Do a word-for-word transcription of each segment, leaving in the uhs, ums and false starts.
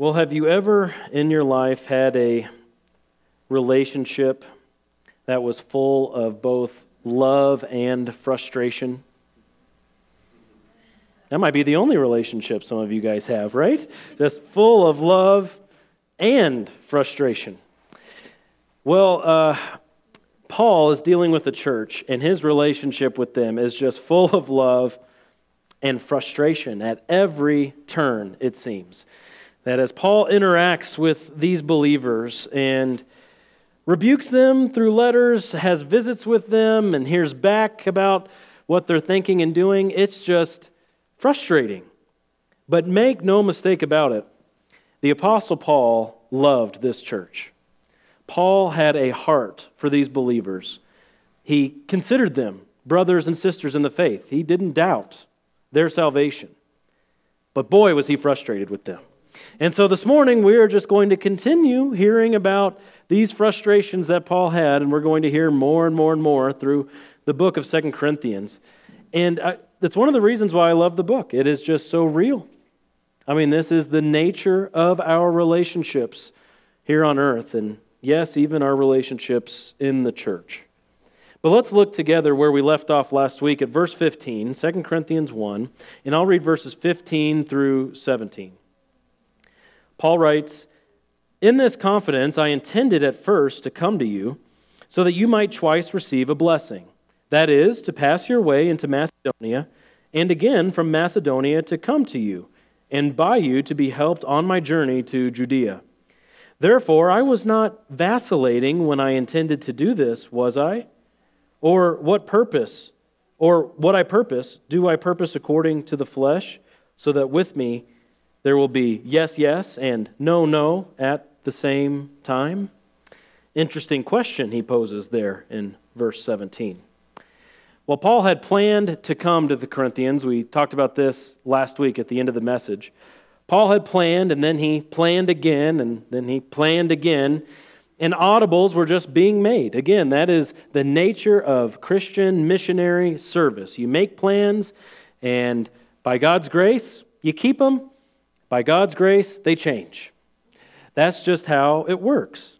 Well, have you ever in your life had a relationship that was full of both love and frustration? That might be the only relationship some of you guys have, right? Just full of love and frustration. Well, uh, Paul is dealing with the church, and his relationship with them is just full of love and frustration at every turn, it seems. That as Paul interacts with these believers and rebukes them through letters, has visits with them, and hears back about what they're thinking and doing, it's just frustrating. But make no mistake about it, the Apostle Paul loved this church. Paul had a heart for these believers. He considered them brothers and sisters in the faith. He didn't doubt their salvation. But boy, was he frustrated with them. And so this morning, we are just going to continue hearing about these frustrations that Paul had, and we're going to hear more and more and more through the book of Second Corinthians. And I, that's one of the reasons why I love the book. It is just so real. I mean, this is the nature of our relationships here on earth, and yes, even our relationships in the church. But let's look together where we left off last week at verse fifteen, Second Corinthians one, and I'll read verses fifteen through seventeen. Paul writes, "In this confidence I intended at first to come to you, so that you might twice receive a blessing, that is, to pass your way into Macedonia, and again from Macedonia to come to you, and by you to be helped on my journey to Judea. Therefore I was not vacillating when I intended to do this, was I? Or what purpose, or what I purpose, do I purpose according to the flesh, so that with me there will be yes, yes, and no, no at the same time?" Interesting question he poses there in verse seventeen. Well, Paul had planned to come to the Corinthians. We talked about this last week at the end of the message. Paul had planned, and then he planned again, and then he planned again, and audibles were just being made. Again, that is the nature of Christian missionary service. You make plans, and by God's grace, you keep them. By God's grace, they change. That's just how it works.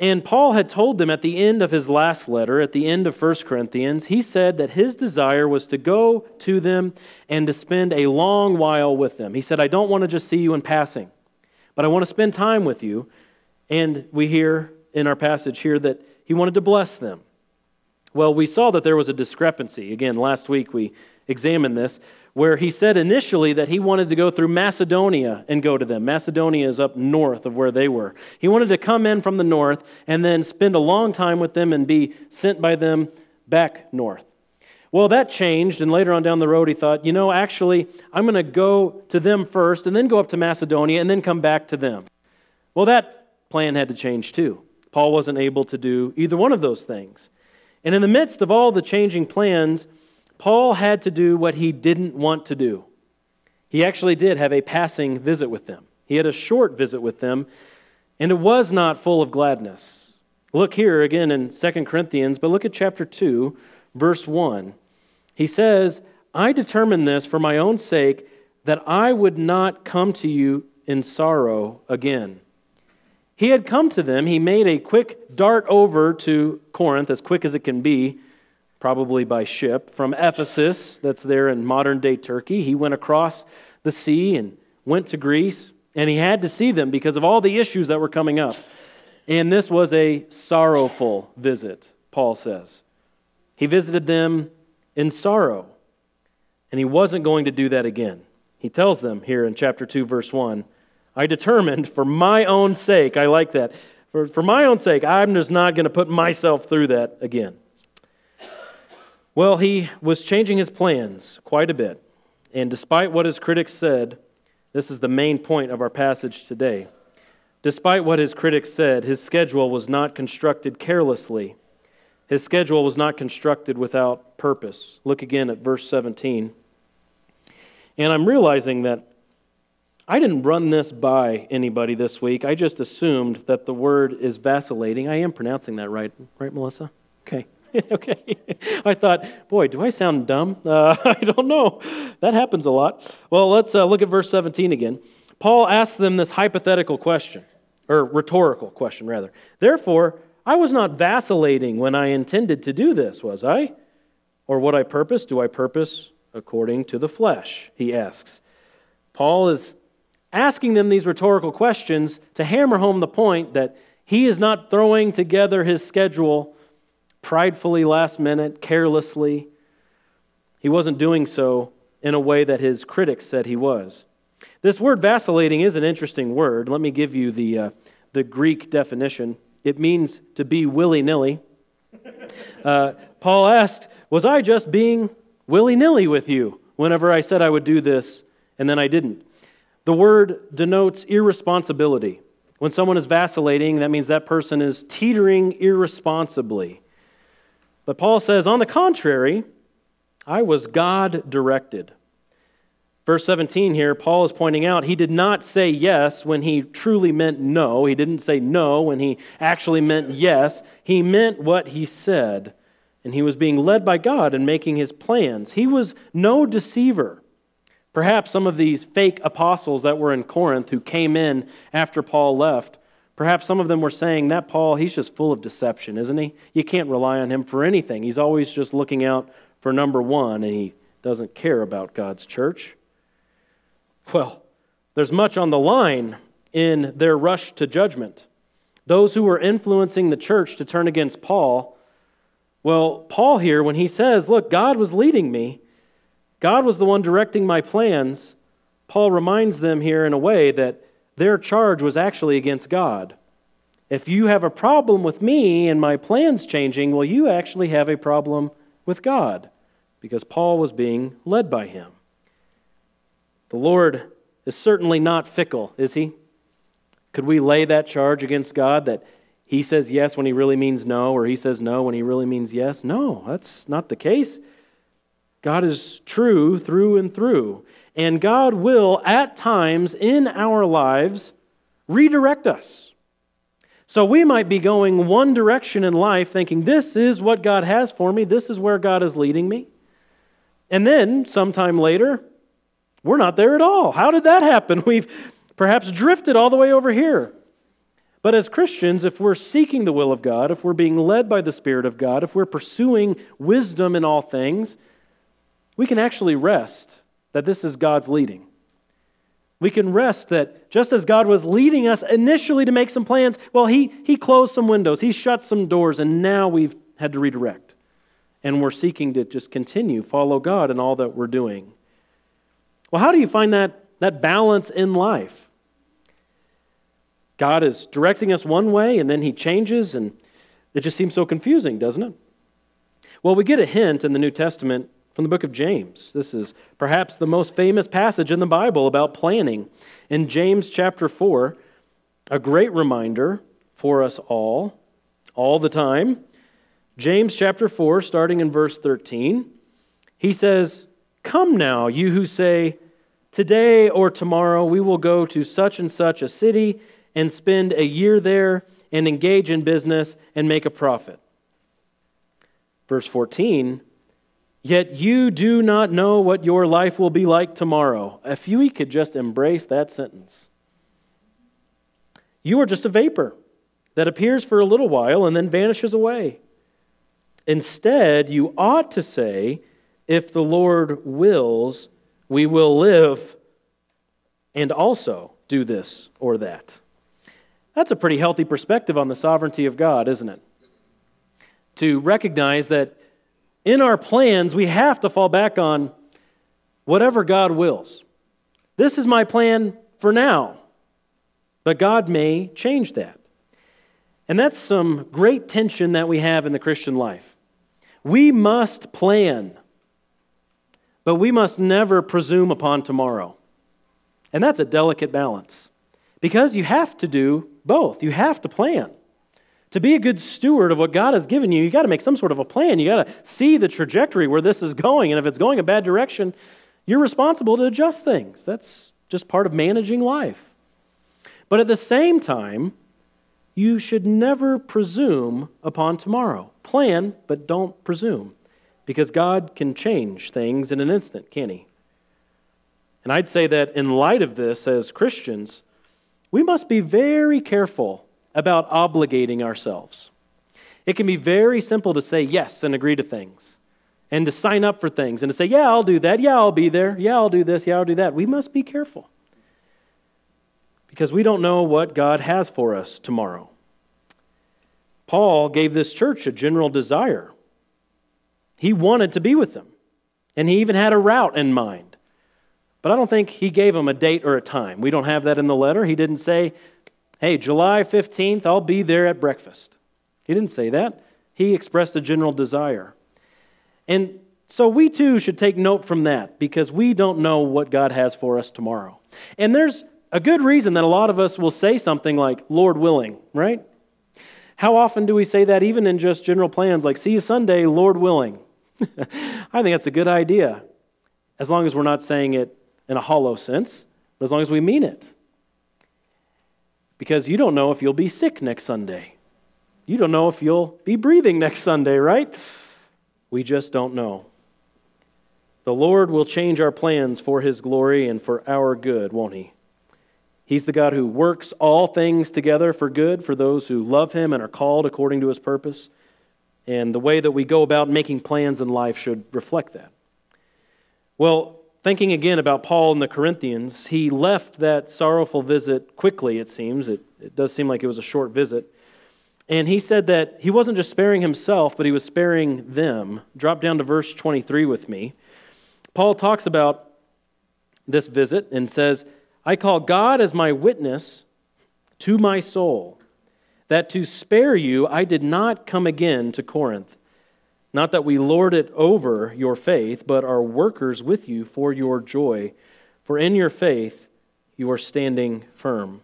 And Paul had told them at the end of his last letter, at the end of First Corinthians, he said that his desire was to go to them and to spend a long while with them. He said, "I don't want to just see you in passing, but I want to spend time with you." And we hear in our passage here that he wanted to bless them. Well, we saw that there was a discrepancy. Again, last week we examined this, where he said initially that he wanted to go through Macedonia and go to them. Macedonia is up north of where they were. He wanted to come in from the north and then spend a long time with them and be sent by them back north. Well, that changed, and later on down the road he thought, you know, actually, I'm going to go to them first and then go up to Macedonia and then come back to them. Well, that plan had to change too. Paul wasn't able to do either one of those things. And in the midst of all the changing plans, Paul had to do what he didn't want to do. He actually did have a passing visit with them. He had a short visit with them, and it was not full of gladness. Look here again in Second Corinthians, but look at chapter two, verse one. He says, "I determined this for my own sake, that I would not come to you in sorrow again." He had come to them. He made a quick dart over to Corinth, as quick as it can be, probably by ship, from Ephesus, that's there in modern-day Turkey. He went across the sea and went to Greece, and he had to see them because of all the issues that were coming up. And this was a sorrowful visit, Paul says. He visited them in sorrow, and he wasn't going to do that again. He tells them here in chapter two, verse one, "I determined for my own sake," I like that, for, for my own sake, I'm just not going to put myself through that again. Well, he was changing his plans quite a bit, and despite what his critics said, this is the main point of our passage today. Despite what his critics said, his schedule was not constructed carelessly. His schedule was not constructed without purpose. Look again at verse seventeen. And I'm realizing that I didn't run this by anybody this week. I just assumed that the word is vacillating. I am pronouncing that right, right, Melissa? Okay. Okay, I thought, boy, do I sound dumb? Uh, I don't know. That happens a lot. Well, let's uh, look at verse seventeen again. Paul asks them this hypothetical question, or rhetorical question, rather. Therefore, I was not vacillating when I intended to do this, was I? Or what I purpose, do I purpose according to the flesh? He asks. Paul is asking them these rhetorical questions to hammer home the point that he is not throwing together his schedule pridefully, last minute, carelessly. He wasn't doing so in a way that his critics said he was. This word vacillating is an interesting word. Let me give you the uh, the Greek definition. It means to be willy-nilly. Uh, Paul asked, was I just being willy-nilly with you whenever I said I would do this and then I didn't? The word denotes irresponsibility. When someone is vacillating, that means that person is teetering irresponsibly. But Paul says, on the contrary, I was God-directed. Verse seventeen here, Paul is pointing out he did not say yes when he truly meant no. He didn't say no when he actually meant yes. He meant what he said, and he was being led by God in making his plans. He was no deceiver. Perhaps some of these fake apostles that were in Corinth who came in after Paul left, perhaps some of them were saying that Paul, he's just full of deception, isn't he? You can't rely on him for anything. He's always just looking out for number one, and he doesn't care about God's church. Well, there's much on the line in their rush to judgment. Those who were influencing the church to turn against Paul, well, Paul here, when he says, look, God was leading me, God was the one directing my plans, Paul reminds them here in a way that their charge was actually against God. If you have a problem with me and my plans changing, well, you actually have a problem with God, because Paul was being led by him. The Lord is certainly not fickle, is he? Could we lay that charge against God that he says yes when he really means no, or he says no when he really means yes? No, that's not the case. God is true through and through, and God will at times in our lives redirect us. So we might be going one direction in life thinking, this is what God has for me, this is where God is leading me. And then sometime later, we're not there at all. How did that happen? We've perhaps drifted all the way over here. But as Christians, if we're seeking the will of God, if we're being led by the Spirit of God, if we're pursuing wisdom in all things, we can actually rest that this is God's leading. We can rest that just as God was leading us initially to make some plans, well, he, he closed some windows, he shut some doors, and now we've had to redirect. And we're seeking to just continue, follow God in all that we're doing. Well, how do you find that, that balance in life? God is directing us one way, and then he changes, and it just seems so confusing, doesn't it? Well, we get a hint in the New Testament from the book of James. This is perhaps the most famous passage in the Bible about planning. In James chapter four, a great reminder for us all, all the time. James chapter four, starting in verse thirteen, he says, come now, you who say, today or tomorrow we will go to such and such a city and spend a year there and engage in business and make a profit. Verse fourteen, yet you do not know what your life will be like tomorrow. If you could just embrace that sentence. You are just a vapor that appears for a little while and then vanishes away. Instead, you ought to say, if the Lord wills, we will live and also do this or that. That's a pretty healthy perspective on the sovereignty of God, isn't it? To recognize that in our plans, we have to fall back on whatever God wills. This is my plan for now, but God may change that. And that's some great tension that we have in the Christian life. We must plan, but we must never presume upon tomorrow. And that's a delicate balance, because you have to do both. You have to plan. To be a good steward of what God has given you, you got to make some sort of a plan. You got to see the trajectory where this is going, and if it's going a bad direction, you're responsible to adjust things. That's just part of managing life. But at the same time, you should never presume upon tomorrow. Plan, but don't presume. Because God can change things in an instant, can he? And I'd say that in light of this, as Christians, we must be very careful about obligating ourselves. It can be very simple to say yes and agree to things and to sign up for things and to say, yeah, I'll do that. Yeah, I'll be there. Yeah, I'll do this. Yeah, I'll do that. We must be careful because we don't know what God has for us tomorrow. Paul gave this church a general desire. He wanted to be with them, and he even had a route in mind. But I don't think he gave them a date or a time. We don't have that in the letter. He didn't say, hey, July fifteenth, I'll be there at breakfast. He didn't say that. He expressed a general desire. And so we too should take note from that, because we don't know what God has for us tomorrow. And there's a good reason that a lot of us will say something like, Lord willing, right? How often do we say that even in just general plans like, see you Sunday, Lord willing? I think that's a good idea, as long as we're not saying it in a hollow sense, but as long as we mean it. Because you don't know if you'll be sick next Sunday. You don't know if you'll be breathing next Sunday, right? We just don't know. The Lord will change our plans for His glory and for our good, won't He? He's the God who works all things together for good for those who love Him and are called according to His purpose. And the way that we go about making plans in life should reflect that. Well, thinking again about Paul and the Corinthians, he left that sorrowful visit quickly, it seems. It, it does seem like it was a short visit. And he said that he wasn't just sparing himself, but he was sparing them. Drop down to verse twenty-three with me. Paul talks about this visit and says, I call God as my witness to my soul, that to spare you I did not come again to Corinth. Not that we lord it over your faith, but are workers with you for your joy. For in your faith you are standing firm.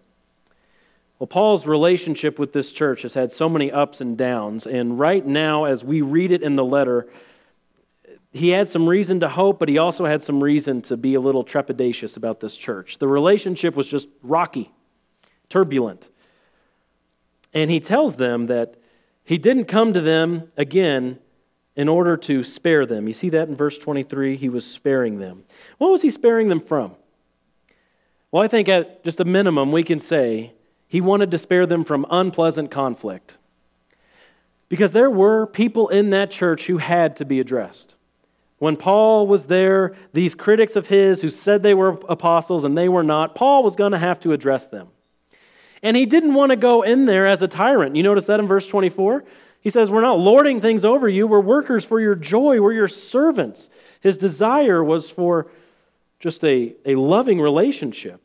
Well, Paul's relationship with this church has had so many ups and downs, and right now, as we read it in the letter, he had some reason to hope, but he also had some reason to be a little trepidatious about this church. The relationship was just rocky, turbulent. And he tells them that he didn't come to them again in order to spare them. You see that in verse twenty-three? He was sparing them. What was he sparing them from? Well, I think at just a minimum we can say he wanted to spare them from unpleasant conflict, because there were people in that church who had to be addressed. When Paul was there, these critics of his who said they were apostles and they were not, Paul was going to have to address them. And he didn't want to go in there as a tyrant. You notice that in verse twenty-four? He says, we're not lording things over you. We're workers for your joy. We're your servants. His desire was for just a, a loving relationship.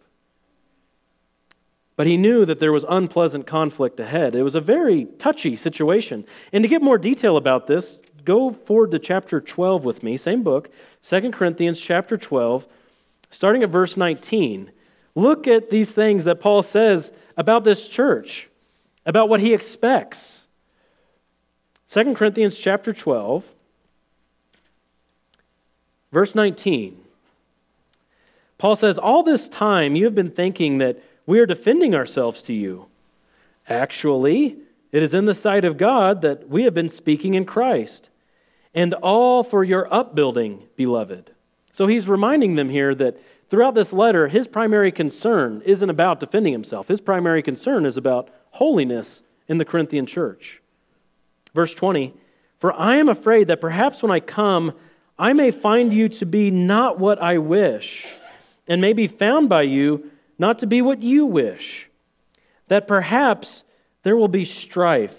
But he knew that there was unpleasant conflict ahead. It was a very touchy situation. And to get more detail about this, go forward to chapter twelve with me, same book, Second Corinthians chapter twelve, starting at verse nineteen. Look at these things that Paul says about this church, about what he expects. Second Corinthians chapter twelve, verse nineteen. Paul says, all this time you have been thinking that we are defending ourselves to you. Actually, it is in the sight of God that we have been speaking in Christ, and all for your upbuilding, beloved. So he's reminding them here that throughout this letter, his primary concern isn't about defending himself. His primary concern is about holiness in the Corinthian church. Verse twenty, for I am afraid that perhaps when I come, I may find you to be not what I wish, and may be found by you not to be what you wish, that perhaps there will be strife,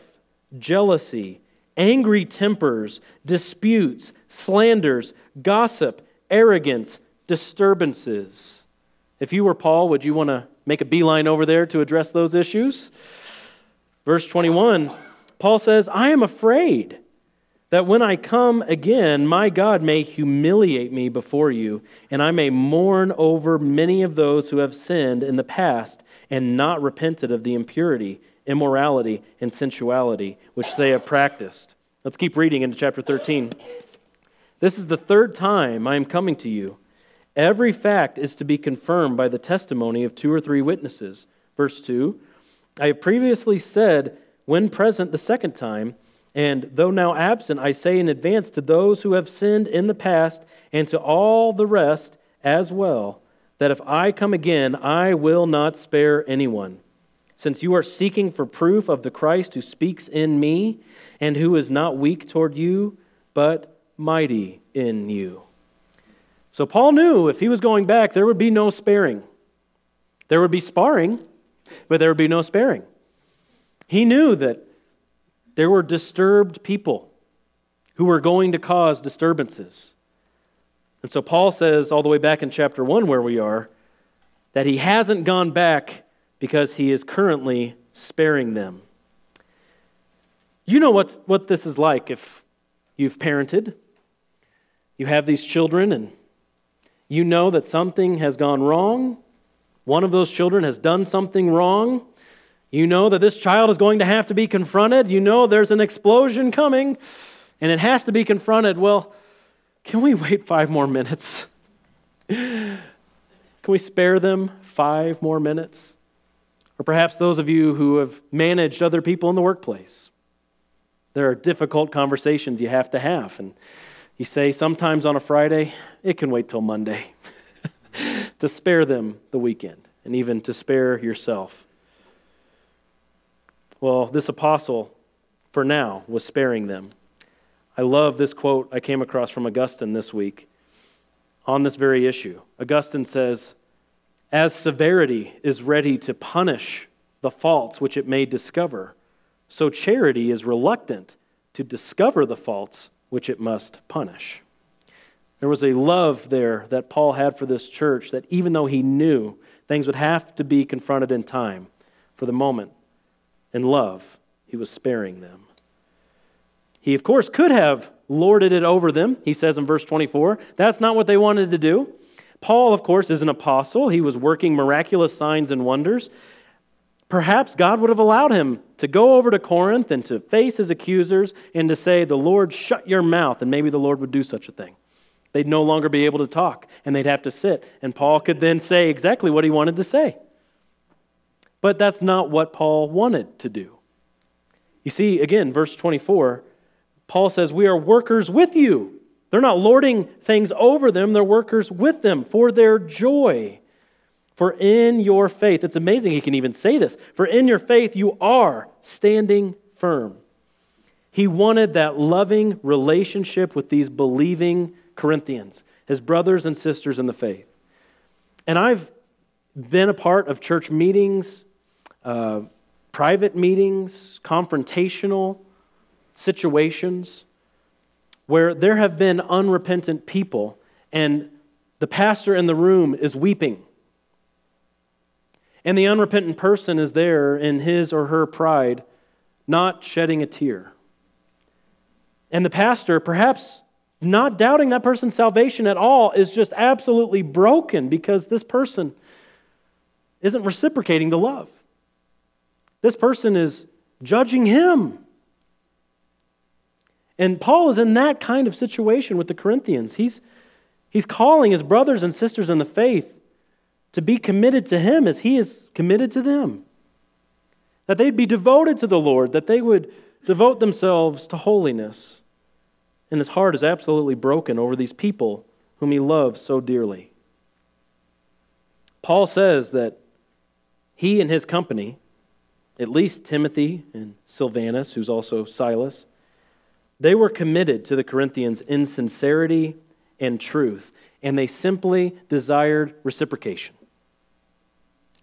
jealousy, angry tempers, disputes, slanders, gossip, arrogance, disturbances. If you were Paul, would you want to make a beeline over there to address those issues? Verse twenty-one, Paul says, I am afraid that when I come again, my God may humiliate me before you, and I may mourn over many of those who have sinned in the past and not repented of the impurity, immorality, and sensuality which they have practiced. Let's keep reading into chapter thirteen. This is the third time I am coming to you. Every fact is to be confirmed by the testimony of two or three witnesses. Verse two, I have previously said, when present the second time, and though now absent, I say in advance to those who have sinned in the past and to all the rest as well, that if I come again, I will not spare anyone. Since you are seeking for proof of the Christ who speaks in me, and who is not weak toward you, but mighty in you." So Paul knew if he was going back, there would be no sparing. There would be sparring, but there would be no sparing. He knew that there were disturbed people who were going to cause disturbances. And so Paul says all the way back in chapter one where we are, that he hasn't gone back because he is currently sparing them. You know what's, what this is like if you've parented. You have these children and you know that something has gone wrong. One of those children has done something wrong. You know that this child is going to have to be confronted. You know there's an explosion coming and it has to be confronted. Well, can we wait five more minutes? Can we spare them five more minutes? Or perhaps those of you who have managed other people in the workplace. There are difficult conversations you have to have. And you say sometimes on a Friday, it can wait till Monday to spare them the weekend and even to spare yourself. Well, this apostle, for now, was sparing them. I love this quote I came across from Augustine this week on this very issue. Augustine says, "As severity is ready to punish the faults which it may discover, so charity is reluctant to discover the faults which it must punish." There was a love there that Paul had for this church that even though he knew things would have to be confronted in time, for the moment, in love, he was sparing them. He, of course, could have lorded it over them. He says in verse twenty-four, that's not what they wanted to do. Paul, of course, is an apostle. He was working miraculous signs and wonders. Perhaps God would have allowed him to go over to Corinth and to face his accusers and to say, "The Lord shut your mouth," and maybe the Lord would do such a thing. They'd no longer be able to talk, and they'd have to sit, and Paul could then say exactly what he wanted to say. But that's not what Paul wanted to do. You see, again, verse twenty-four, Paul says, "We are workers with you." They're not lording things over them. They're workers with them for their joy. For in your faith, it's amazing he can even say this, for in your faith you are standing firm. He wanted that loving relationship with these believing Corinthians, his brothers and sisters in the faith. And I've been a part of church meetings, uh, private meetings, confrontational situations where there have been unrepentant people and the pastor in the room is weeping. And the unrepentant person is there in his or her pride, not shedding a tear. And the pastor, perhaps not doubting that person's salvation at all, is just absolutely broken because this person isn't reciprocating the love. This person is judging him. And Paul is in that kind of situation with the Corinthians. He's, he's calling his brothers and sisters in the faith to be committed to him as he is committed to them. That they'd be devoted to the Lord, that they would devote themselves to holiness. And his heart is absolutely broken over these people whom he loves so dearly. Paul says that he and his company, at least Timothy and Silvanus, who's also Silas, they were committed to the Corinthians in sincerity and truth, and they simply desired reciprocation.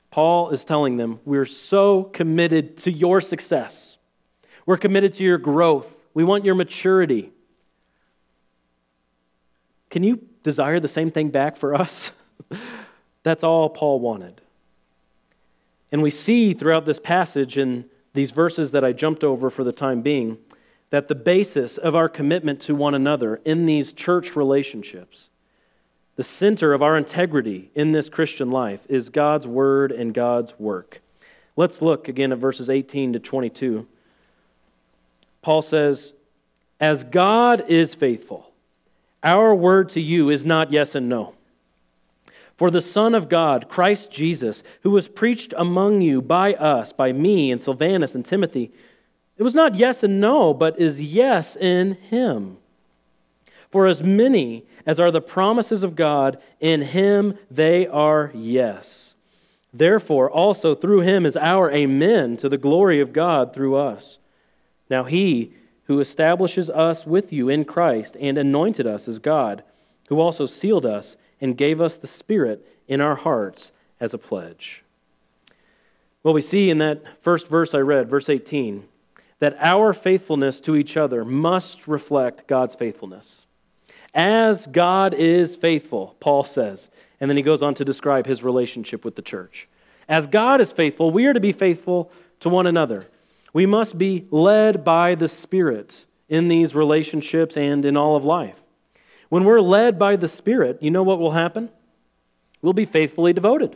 Paul is telling them, we're so committed to your success. We're committed to your growth. We want your maturity. Can you desire the same thing back for us? That's all Paul wanted. And we see throughout this passage in these verses that I jumped over for the time being, that the basis of our commitment to one another in these church relationships, the center of our integrity in this Christian life, is God's word and God's work. Let's look again at verses eighteen to twenty-two. Paul says, "As God is faithful, our word to you is not yes and no. For the Son of God, Christ Jesus, who was preached among you by us, by me and Silvanus and Timothy, it was not yes and no, but is yes in him. For as many as are the promises of God, in him they are yes. Therefore also through him is our amen to the glory of God through us. Now he who establishes us with you in Christ and anointed us as God, who also sealed us and gave us the Spirit in our hearts as a pledge. Well, we see in that first verse I read, verse eighteen, that our faithfulness to each other must reflect God's faithfulness. As God is faithful, Paul says, and then he goes on to describe his relationship with the church. As God is faithful, we are to be faithful to one another. We must be led by the Spirit in these relationships and in all of life. When we're led by the Spirit, you know what will happen? We'll be faithfully devoted.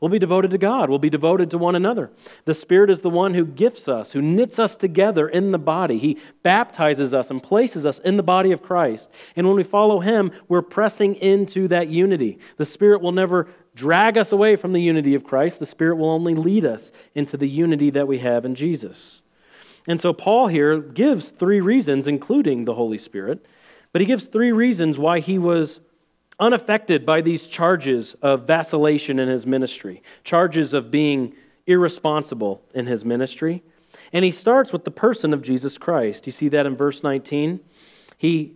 We'll be devoted to God. We'll be devoted to one another. The Spirit is the one who gifts us, who knits us together in the body. He baptizes us and places us in the body of Christ. And when we follow Him, we're pressing into that unity. The Spirit will never drag us away from the unity of Christ. The Spirit will only lead us into the unity that we have in Jesus. And so Paul here gives three reasons, including the Holy Spirit, but he gives three reasons why he was unaffected by these charges of vacillation in his ministry, charges of being irresponsible in his ministry. And he starts with the person of Jesus Christ. You see that in verse nineteen. He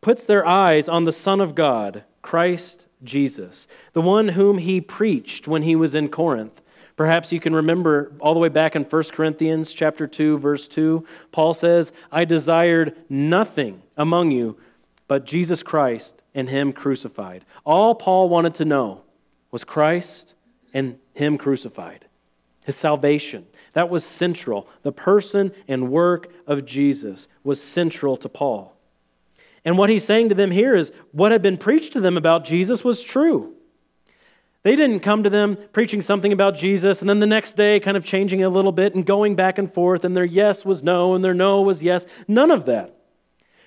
puts their eyes on the Son of God, Christ Jesus, the one whom he preached when he was in Corinth. Perhaps you can remember all the way back in First Corinthians chapter two, verse two, Paul says, I desired nothing among you but Jesus Christ and Him crucified. All Paul wanted to know was Christ and Him crucified. His salvation. That was central. The person and work of Jesus was central to Paul. And what he's saying to them here is what had been preached to them about Jesus was true. They didn't come to them preaching something about Jesus and then the next day kind of changing a little bit and going back and forth and their yes was no and their no was yes. None of that.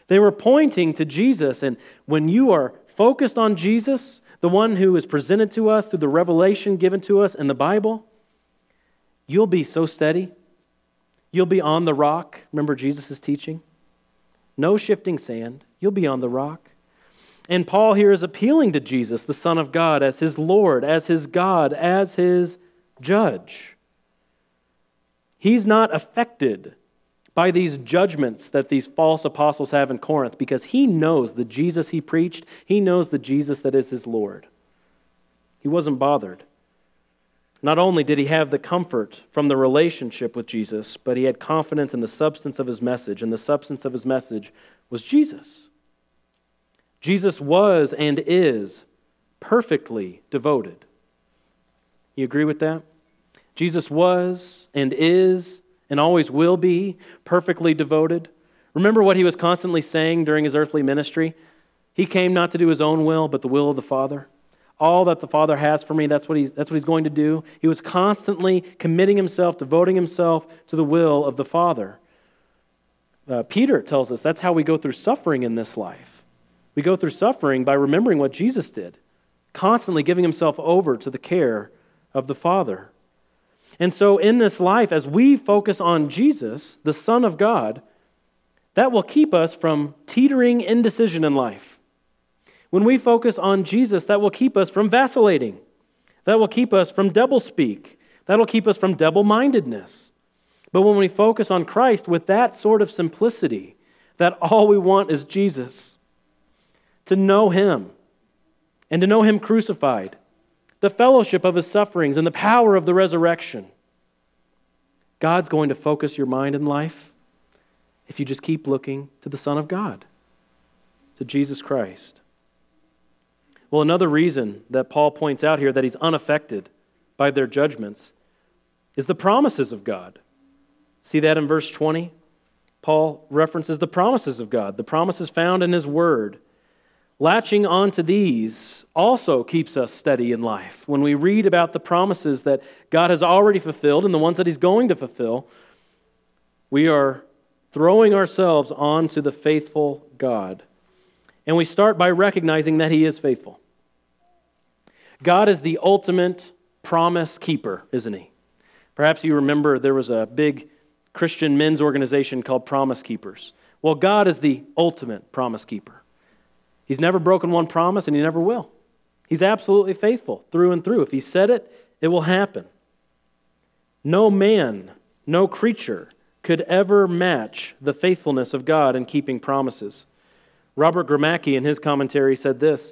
They were pointing to Jesus, and when you are focused on Jesus, the one who is presented to us through the revelation given to us in the Bible, you'll be so steady. You'll be on the rock. Remember Jesus' teaching? No shifting sand. You'll be on the rock. And Paul here is appealing to Jesus, the Son of God, as his Lord, as his God, as his judge. He's not affected by these judgments that these false apostles have in Corinth, because he knows the Jesus he preached, he knows the Jesus that is his Lord. He wasn't bothered. Not only did he have the comfort from the relationship with Jesus, but he had confidence in the substance of his message, and the substance of his message was Jesus. Jesus was and is perfectly devoted. You agree with that? Jesus was and is and always will be perfectly devoted. Remember what he was constantly saying during his earthly ministry? He came not to do his own will, but the will of the Father. All that the Father has for me, that's what he's, that's what he's going to do. He was constantly committing himself, devoting himself to the will of the Father. Uh, Peter tells us that's how we go through suffering in this life. We go through suffering by remembering what Jesus did, constantly giving himself over to the care of the Father. And so in this life, as we focus on Jesus, the Son of God, that will keep us from teetering indecision in life. When we focus on Jesus, that will keep us from vacillating. That will keep us from doublespeak. That will keep us from double-mindedness. But when we focus on Christ with that sort of simplicity, that all we want is Jesus, to know Him and to know Him crucified, the fellowship of his sufferings, and the power of the resurrection. God's going to focus your mind and life if you just keep looking to the Son of God, to Jesus Christ. Well, another reason that Paul points out here that he's unaffected by their judgments is the promises of God. See that in verse twenty? Paul references the promises of God, the promises found in his word. Latching onto these also keeps us steady in life. When we read about the promises that God has already fulfilled and the ones that He's going to fulfill, we are throwing ourselves onto the faithful God. And we start by recognizing that He is faithful. God is the ultimate promise keeper, isn't He? Perhaps you remember there was a big Christian men's organization called Promise Keepers. Well, God is the ultimate promise keeper. He's never broken one promise, and he never will. He's absolutely faithful through and through. If he said it, it will happen. No man, no creature could ever match the faithfulness of God in keeping promises. Robert Gramacki, in his commentary, said this: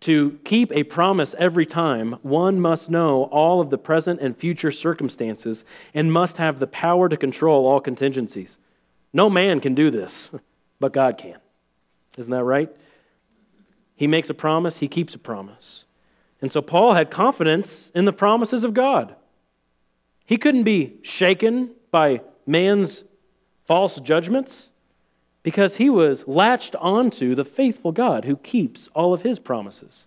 to keep a promise every time, one must know all of the present and future circumstances and must have the power to control all contingencies. No man can do this, but God can. Isn't that right? He makes a promise, he keeps a promise. And so Paul had confidence in the promises of God. He couldn't be shaken by man's false judgments because he was latched onto the faithful God who keeps all of his promises.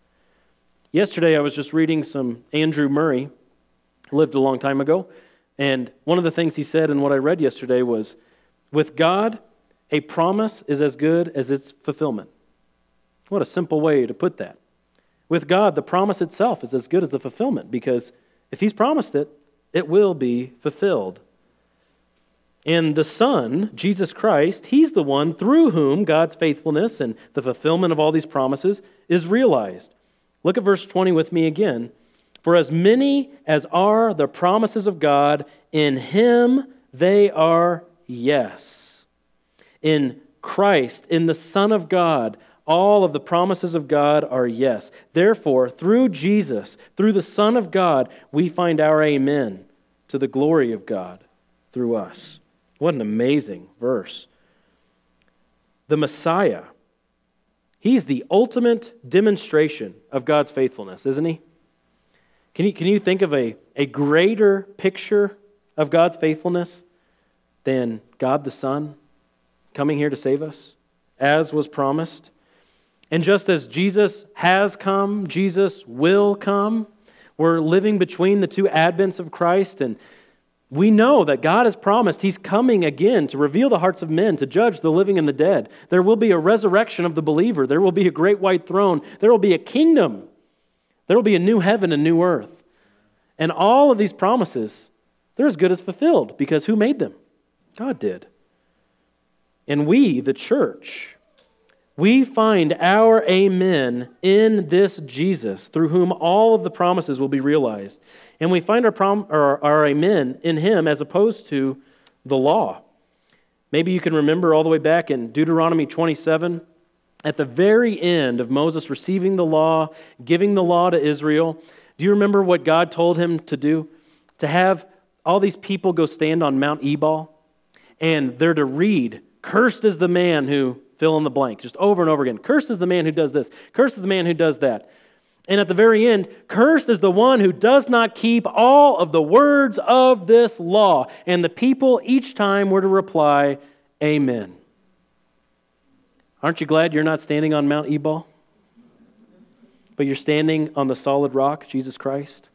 Yesterday, I was just reading some Andrew Murray, lived a long time ago, and one of the things he said in what I read yesterday was, "With God, a promise is as good as its fulfillment." What a simple way to put that. With God, the promise itself is as good as the fulfillment, because if he's promised it, it will be fulfilled. And the Son, Jesus Christ, he's the one through whom God's faithfulness and the fulfillment of all these promises is realized. Look at verse twenty with me again. "For as many as are the promises of God, in him they are yes." In Christ, in the Son of God, all of the promises of God are yes. Therefore, through Jesus, through the Son of God, we find our amen to the glory of God through us. What an amazing verse. The Messiah, he's the ultimate demonstration of God's faithfulness, isn't he? Can you, can you think of a, a greater picture of God's faithfulness than God the Son coming here to save us, as was promised? And just as Jesus has come, Jesus will come. We're living between the two advents of Christ, and we know that God has promised he's coming again to reveal the hearts of men, to judge the living and the dead. There will be a resurrection of the believer. There will be a great white throne. There will be a kingdom. There will be a new heaven and new earth. And all of these promises, they're as good as fulfilled, because who made them? God did. And we, the church, we find our amen in this Jesus, through whom all of the promises will be realized. And we find our, prom, or our amen in him as opposed to the law. Maybe you can remember all the way back in Deuteronomy twenty-seven, at the very end of Moses receiving the law, giving the law to Israel. Do you remember what God told him to do? To have all these people go stand on Mount Ebal, and they're to read, "Cursed is the man who..." Fill in the blank, just over and over again. "Cursed is the man who does this. Cursed is the man who does that." And at the very end, "Cursed is the one who does not keep all of the words of this law." And the people each time were to reply, "Amen." Aren't you glad you're not standing on Mount Ebal? But you're standing on the solid rock, Jesus Christ.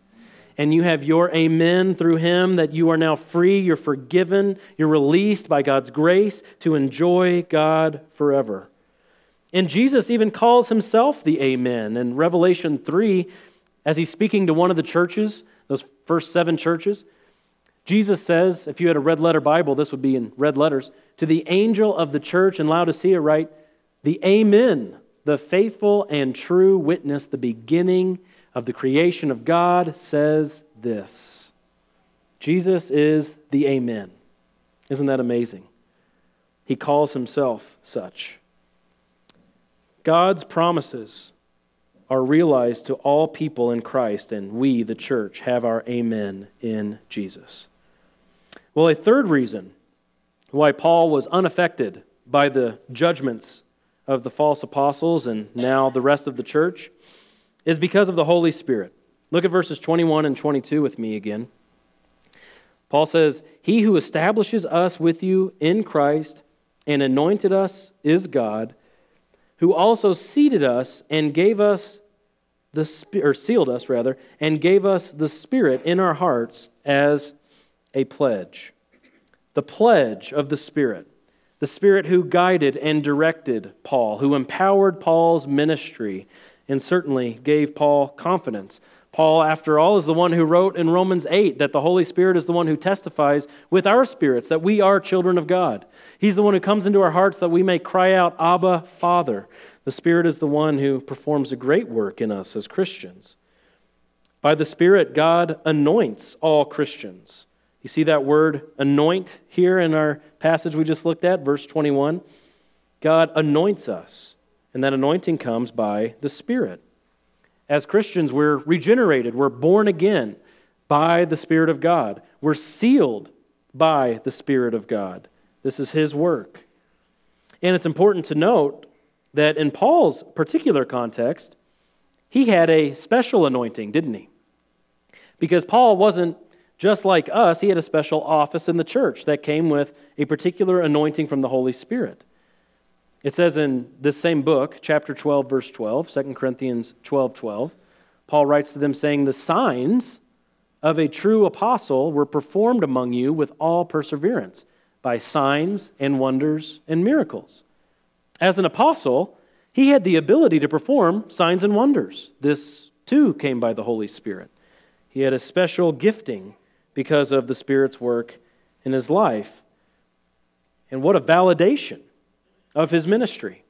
And you have your amen through him, that you are now free, you're forgiven, you're released by God's grace to enjoy God forever. And Jesus even calls himself the amen. In Revelation three, as he's speaking to one of the churches, those first seven churches, Jesus says, if you had a red letter Bible, this would be in red letters, "To the angel of the church in Laodicea write, the amen, the faithful and true witness, the beginning of the creation of God, says this." Jesus is the amen. Isn't that amazing? He calls himself such. God's promises are realized to all people in Christ, and we, the church, have our amen in Jesus. Well, a third reason why Paul was unaffected by the judgments of the false apostles and now the rest of the church is because of the Holy Spirit. Look at verses twenty-one and twenty-two with me again. Paul says, "He who establishes us with you in Christ and anointed us is God, who also seated us and gave us the sp- or sealed us rather, and gave us the Spirit in our hearts as a pledge." The pledge of the Spirit. The Spirit who guided and directed Paul, who empowered Paul's ministry, and certainly gave Paul confidence. Paul, after all, is the one who wrote in Romans eight that the Holy Spirit is the one who testifies with our spirits that we are children of God. He's the one who comes into our hearts that we may cry out, "Abba, Father." The Spirit is the one who performs a great work in us as Christians. By the Spirit, God anoints all Christians. You see that word anoint here in our passage we just looked at, verse twenty-one. God anoints us, and that anointing comes by the Spirit. As Christians, we're regenerated, we're born again by the Spirit of God. We're sealed by the Spirit of God. This is His work. And it's important to note that in Paul's particular context, he had a special anointing, didn't he? Because Paul wasn't just like us. He had a special office in the church that came with a particular anointing from the Holy Spirit. It says in this same book, chapter twelve, verse twelve, Second Corinthians twelve, twelve, Paul writes to them saying, "The signs of a true apostle were performed among you with all perseverance, by signs and wonders and miracles." As an apostle, he had the ability to perform signs and wonders. This too came by the Holy Spirit. He had a special gifting because of the Spirit's work in his life. And what a validation of his ministry.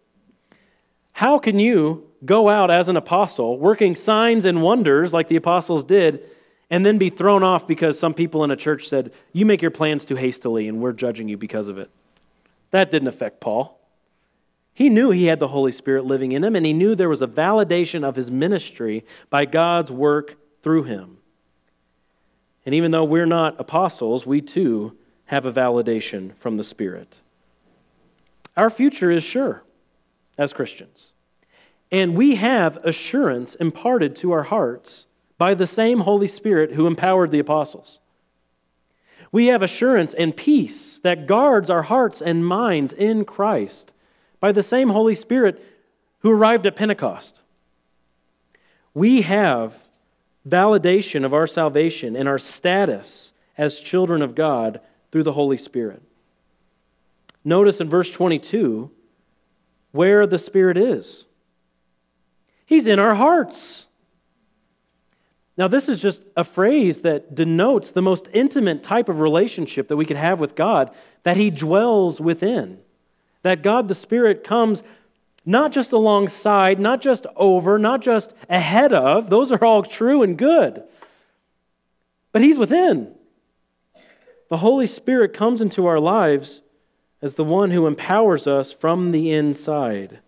How can you go out as an apostle, working signs and wonders like the apostles did, and then be thrown off because some people in a church said, "You make your plans too hastily and we're judging you because of it"? That didn't affect Paul. He knew he had the Holy Spirit living in him, and he knew there was a validation of his ministry by God's work through him. And even though we're not apostles, we too have a validation from the Spirit. Our future is sure as Christians, and we have assurance imparted to our hearts by the same Holy Spirit who empowered the apostles. We have assurance and peace that guards our hearts and minds in Christ by the same Holy Spirit who arrived at Pentecost. We have validation of our salvation and our status as children of God through the Holy Spirit. Notice in verse twenty-two where the Spirit is. He's in our hearts. Now, this is just a phrase that denotes the most intimate type of relationship that we could have with God, that He dwells within. That God the Spirit comes not just alongside, not just over, not just ahead of. Those are all true and good. But He's within. The Holy Spirit comes into our lives as the one who empowers us from the inside.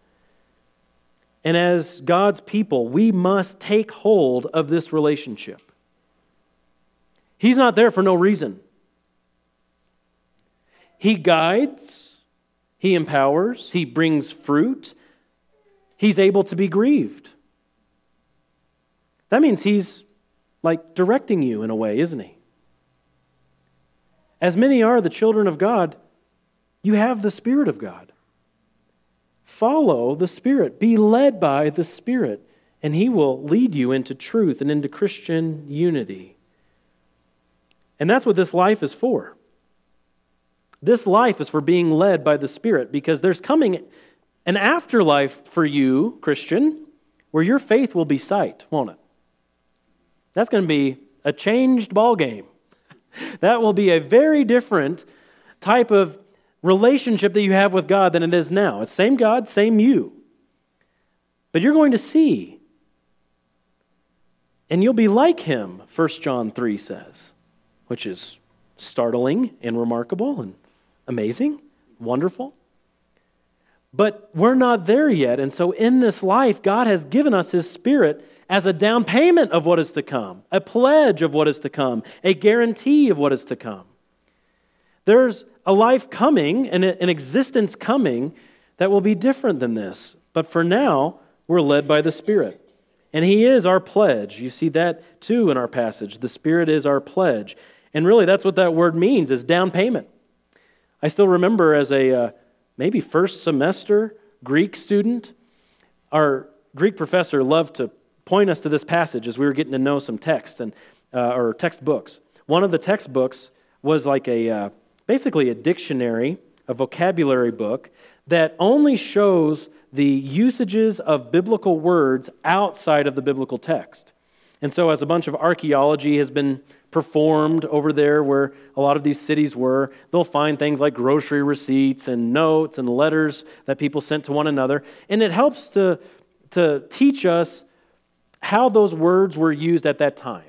And as God's people, we must take hold of this relationship. He's not there for no reason. He guides. He empowers, He brings fruit, He's able to be grieved. That means He's like directing you in a way, isn't He? As many are the children of God, you have the Spirit of God. Follow the Spirit, be led by the Spirit, and He will lead you into truth and into Christian unity. And that's what this life is for. This life is for being led by the Spirit, because there's coming an afterlife for you, Christian, where your faith will be sight, won't it? That's going to be a changed ballgame. That will be a very different type of relationship that you have with God than it is now. It's same God, same you. But you're going to see, and you'll be like Him, First John three says, which is startling and remarkable and amazing, wonderful. But we're not there yet, and so in this life, God has given us His Spirit as a down payment of what is to come, a pledge of what is to come, a guarantee of what is to come. There's a life coming, and an existence coming, that will be different than this. But for now, we're led by the Spirit. And He is our pledge. You see that too in our passage. The Spirit is our pledge. And really, that's what that word means, is down payment. I still remember as a uh, maybe first semester Greek student, our Greek professor loved to point us to this passage as we were getting to know some texts and uh, or textbooks. One of the textbooks was like a uh, basically a dictionary, a vocabulary book that only shows the usages of biblical words outside of the biblical text. And so as a bunch of archaeology has been performed over there where a lot of these cities were, they'll find things like grocery receipts and notes and letters that people sent to one another. And it helps to, to teach us how those words were used at that time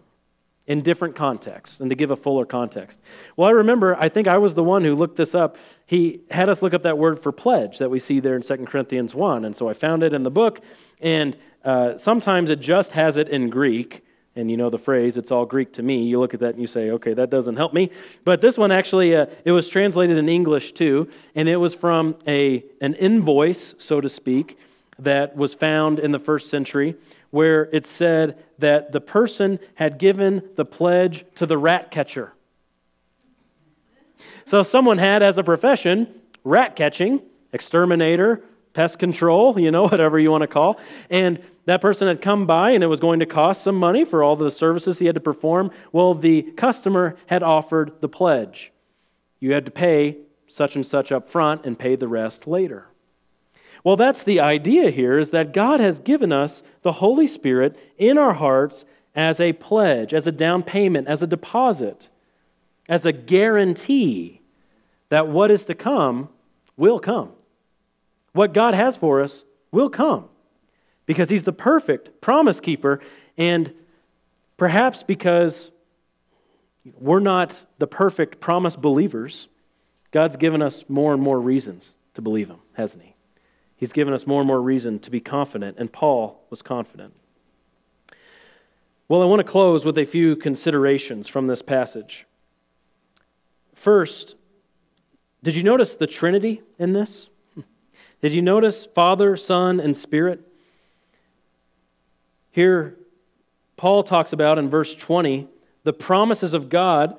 in different contexts and to give a fuller context. Well, I remember, I think I was the one who looked this up. He had us look up that word for pledge that we see there in Second Corinthians one. And so I found it in the book. And uh, sometimes it just has it in Greek. And you know the phrase, it's all Greek to me. You look at that and you say, okay, that doesn't help me. But this one actually, uh, it was translated in English too. And it was from a an invoice, so to speak, that was found in the first century, where it said that the person had given the pledge to the rat catcher. So someone had as a profession rat catching, exterminator, pest control, you know, whatever you want to call. And that person had come by and it was going to cost some money for all the services he had to perform. Well, the customer had offered the pledge. You had to pay such and such up front and pay the rest later. Well, that's the idea here, is that God has given us the Holy Spirit in our hearts as a pledge, as a down payment, as a deposit, as a guarantee that what is to come will come. What God has for us will come, because He's the perfect promise keeper, and perhaps because we're not the perfect promise believers, God's given us more and more reasons to believe Him, hasn't He? He's given us more and more reason to be confident, and Paul was confident. Well, I want to close with a few considerations from this passage. First, did you notice the Trinity in this? Did you notice Father, Son, and Spirit? Here, Paul talks about in verse twenty, the promises of God,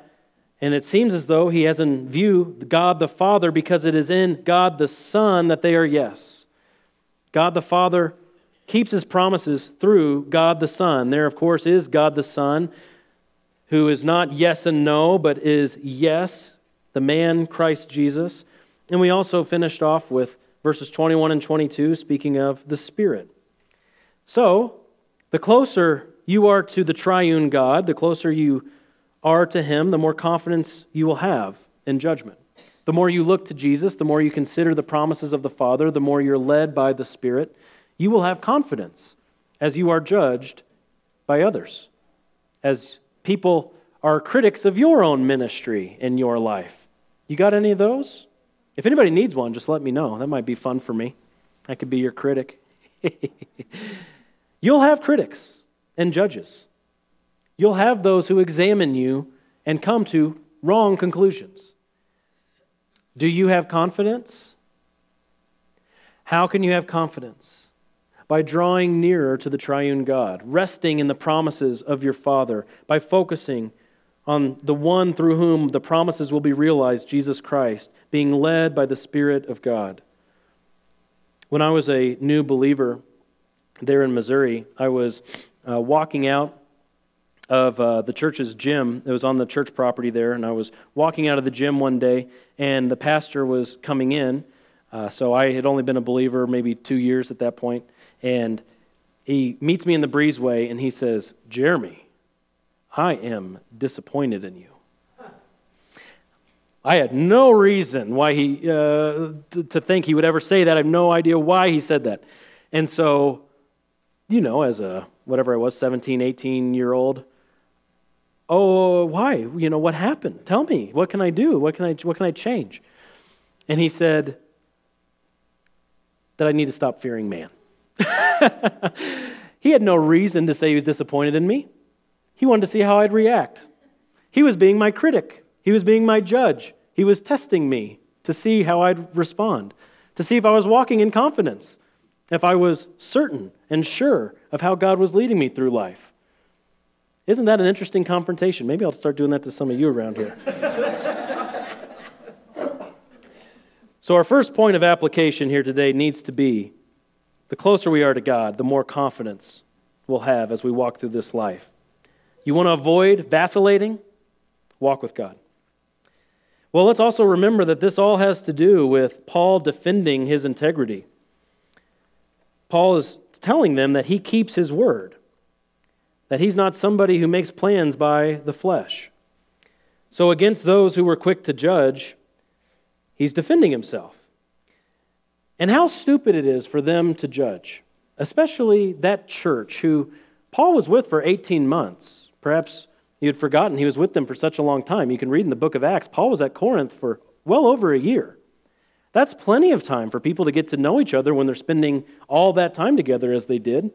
and it seems as though he has in view God the Father, because it is in God the Son that they are yes. God the Father keeps His promises through God the Son. There, of course, is God the Son, who is not yes and no, but is yes, the man Christ Jesus. And we also finished off with verses twenty-one and twenty-two, speaking of the Spirit. So, the closer you are to the triune God, the closer you are to Him, the more confidence you will have in judgment. The more you look to Jesus, the more you consider the promises of the Father, the more you're led by the Spirit, you will have confidence as you are judged by others, as people are critics of your own ministry in your life. You got any of those? If anybody needs one, just let me know. That might be fun for me. I could be your critic. You'll have critics and judges. You'll have those who examine you and come to wrong conclusions. Do you have confidence? How can you have confidence? By drawing nearer to the triune God, resting in the promises of your Father, by focusing on the one through whom the promises will be realized, Jesus Christ, being led by the Spirit of God. When I was a new believer there in Missouri, I was uh, walking out of uh, the church's gym. It was on the church property there, and I was walking out of the gym one day, and the pastor was coming in. Uh, so I had only been a believer maybe two years at that point, and he meets me in the breezeway, and he says, "Jeremy, I am disappointed in you." I had no reason why he uh, t- to think he would ever say that. I have no idea why he said that. And so, you know, as a, whatever I was, seventeen, eighteen-year-old, "Oh, why? You know, what happened? Tell me. What can I do? What can I what can I change?" And he said that I need to stop fearing man. He had no reason to say he was disappointed in me. He wanted to see how I'd react. He was being my critic. He was being my judge. He was testing me to see how I'd respond, to see if I was walking in confidence, if I was certain and sure of how God was leading me through life. Isn't that an interesting confrontation? Maybe I'll start doing that to some of you around here. So our first point of application here today needs to be, the closer we are to God, the more confidence we'll have as we walk through this life. You want to avoid vacillating? Walk with God. Well, let's also remember that this all has to do with Paul defending his integrity. Paul is telling them that he keeps his word. that he's not somebody who makes plans by the flesh. So against those who were quick to judge, he's defending himself. And how stupid it is for them to judge, especially that church who Paul was with for eighteen months. Perhaps you had forgotten he was with them for such a long time. You can read in the book of Acts, Paul was at Corinth for well over a year. That's plenty of time for people to get to know each other when they're spending all that time together as they did.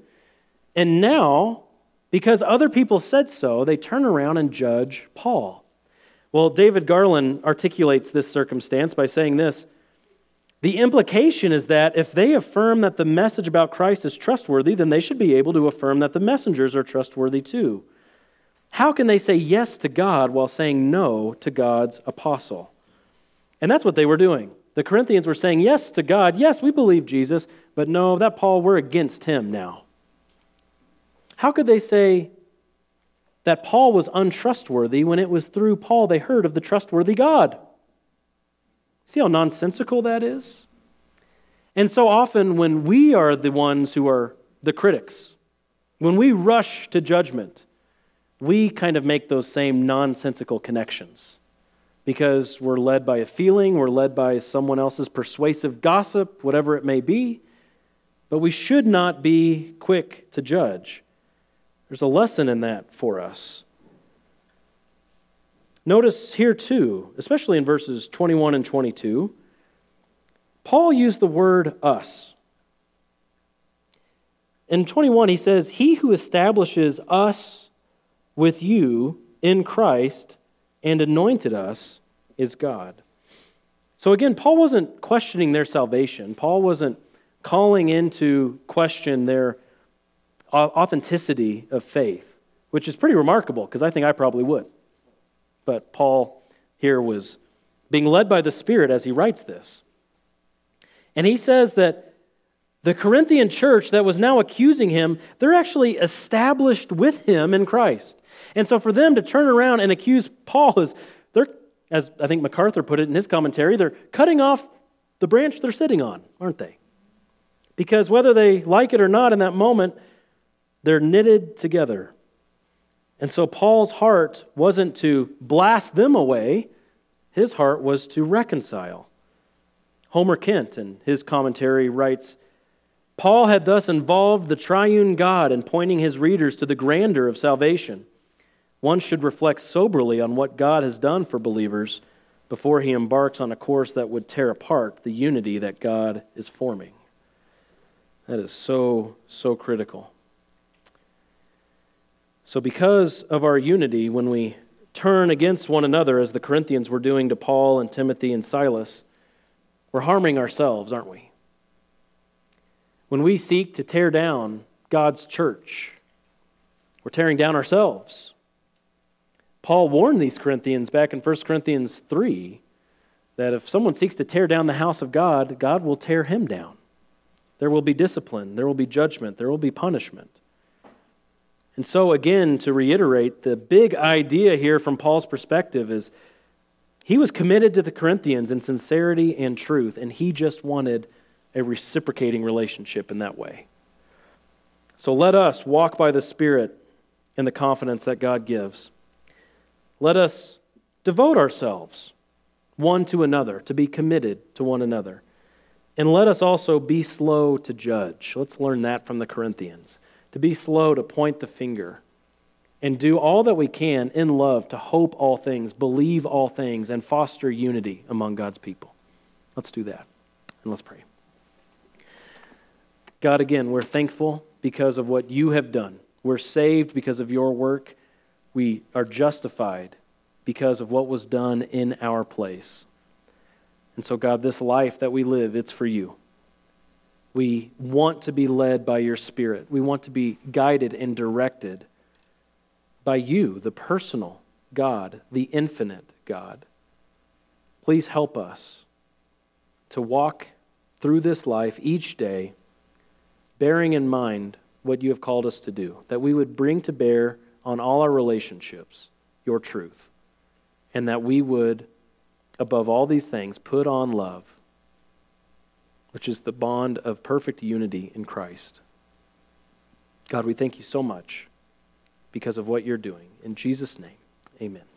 And now, because other people said so, they turn around and judge Paul. Well, David Garland articulates this circumstance by saying this: the implication is that if they affirm that the message about Christ is trustworthy, then they should be able to affirm that the messengers are trustworthy too. How can they say yes to God while saying no to God's apostle? And that's what they were doing. The Corinthians were saying yes to God. Yes, we believe Jesus, but no, that Paul, we're against him now. How could they say that Paul was untrustworthy when it was through Paul they heard of the trustworthy God? See how nonsensical that is? And so often when we are the ones who are the critics, when we rush to judgment, we kind of make those same nonsensical connections. Because we're led by a feeling, we're led by someone else's persuasive gossip, whatever it may be. But we should not be quick to judge. There's a lesson in that for us. Notice here too, especially in verses twenty-one and twenty-two, Paul used the word us. In twenty-one, he says, "He who establishes us with you in Christ and anointed us is God." So again, Paul wasn't questioning their salvation. Paul wasn't calling into question their authenticity of faith, which is pretty remarkable because I think I probably would. But Paul here was being led by the Spirit as he writes this. And he says that the Corinthian church that was now accusing him, they're actually established with him in Christ. And so for them to turn around and accuse Paul is, they're, as I think MacArthur put it in his commentary, they're cutting off the branch they're sitting on, aren't they? Because whether they like it or not in that moment, they're knitted together. And so Paul's heart wasn't to blast them away. His heart was to reconcile. Homer Kent, in his commentary, writes, "Paul had thus involved the triune God in pointing his readers to the grandeur of salvation. One should reflect soberly on what God has done for believers before he embarks on a course that would tear apart the unity that God is forming." That is so, so critical. So because of our unity, when we turn against one another, as the Corinthians were doing to Paul and Timothy and Silas, we're harming ourselves, aren't we? When we seek to tear down God's church, we're tearing down ourselves. Paul warned these Corinthians back in First Corinthians three that if someone seeks to tear down the house of God, God will tear him down. There will be discipline, there will be judgment, there will be punishment. And so again, to reiterate, the big idea here from Paul's perspective is he was committed to the Corinthians in sincerity and truth, and he just wanted a reciprocating relationship in that way. So let us walk by the Spirit in the confidence that God gives. Let us devote ourselves one to another, to be committed to one another. And let us also be slow to judge. Let's learn that from the Corinthians. To be slow to point the finger and do all that we can in love to hope all things, believe all things, and foster unity among God's people. Let's do that, and let's pray. God, again, we're thankful because of what you have done. We're saved because of your work. We are justified because of what was done in our place. And so, God, this life that we live, it's for you. We want to be led by your Spirit. We want to be guided and directed by you, the personal God, the infinite God. Please help us to walk through this life each day, bearing in mind what you have called us to do, that we would bring to bear on all our relationships your truth, and that we would, above all these things, put on love, which is the bond of perfect unity in Christ. God, we thank you so much because of what you're doing. In Jesus' name, amen.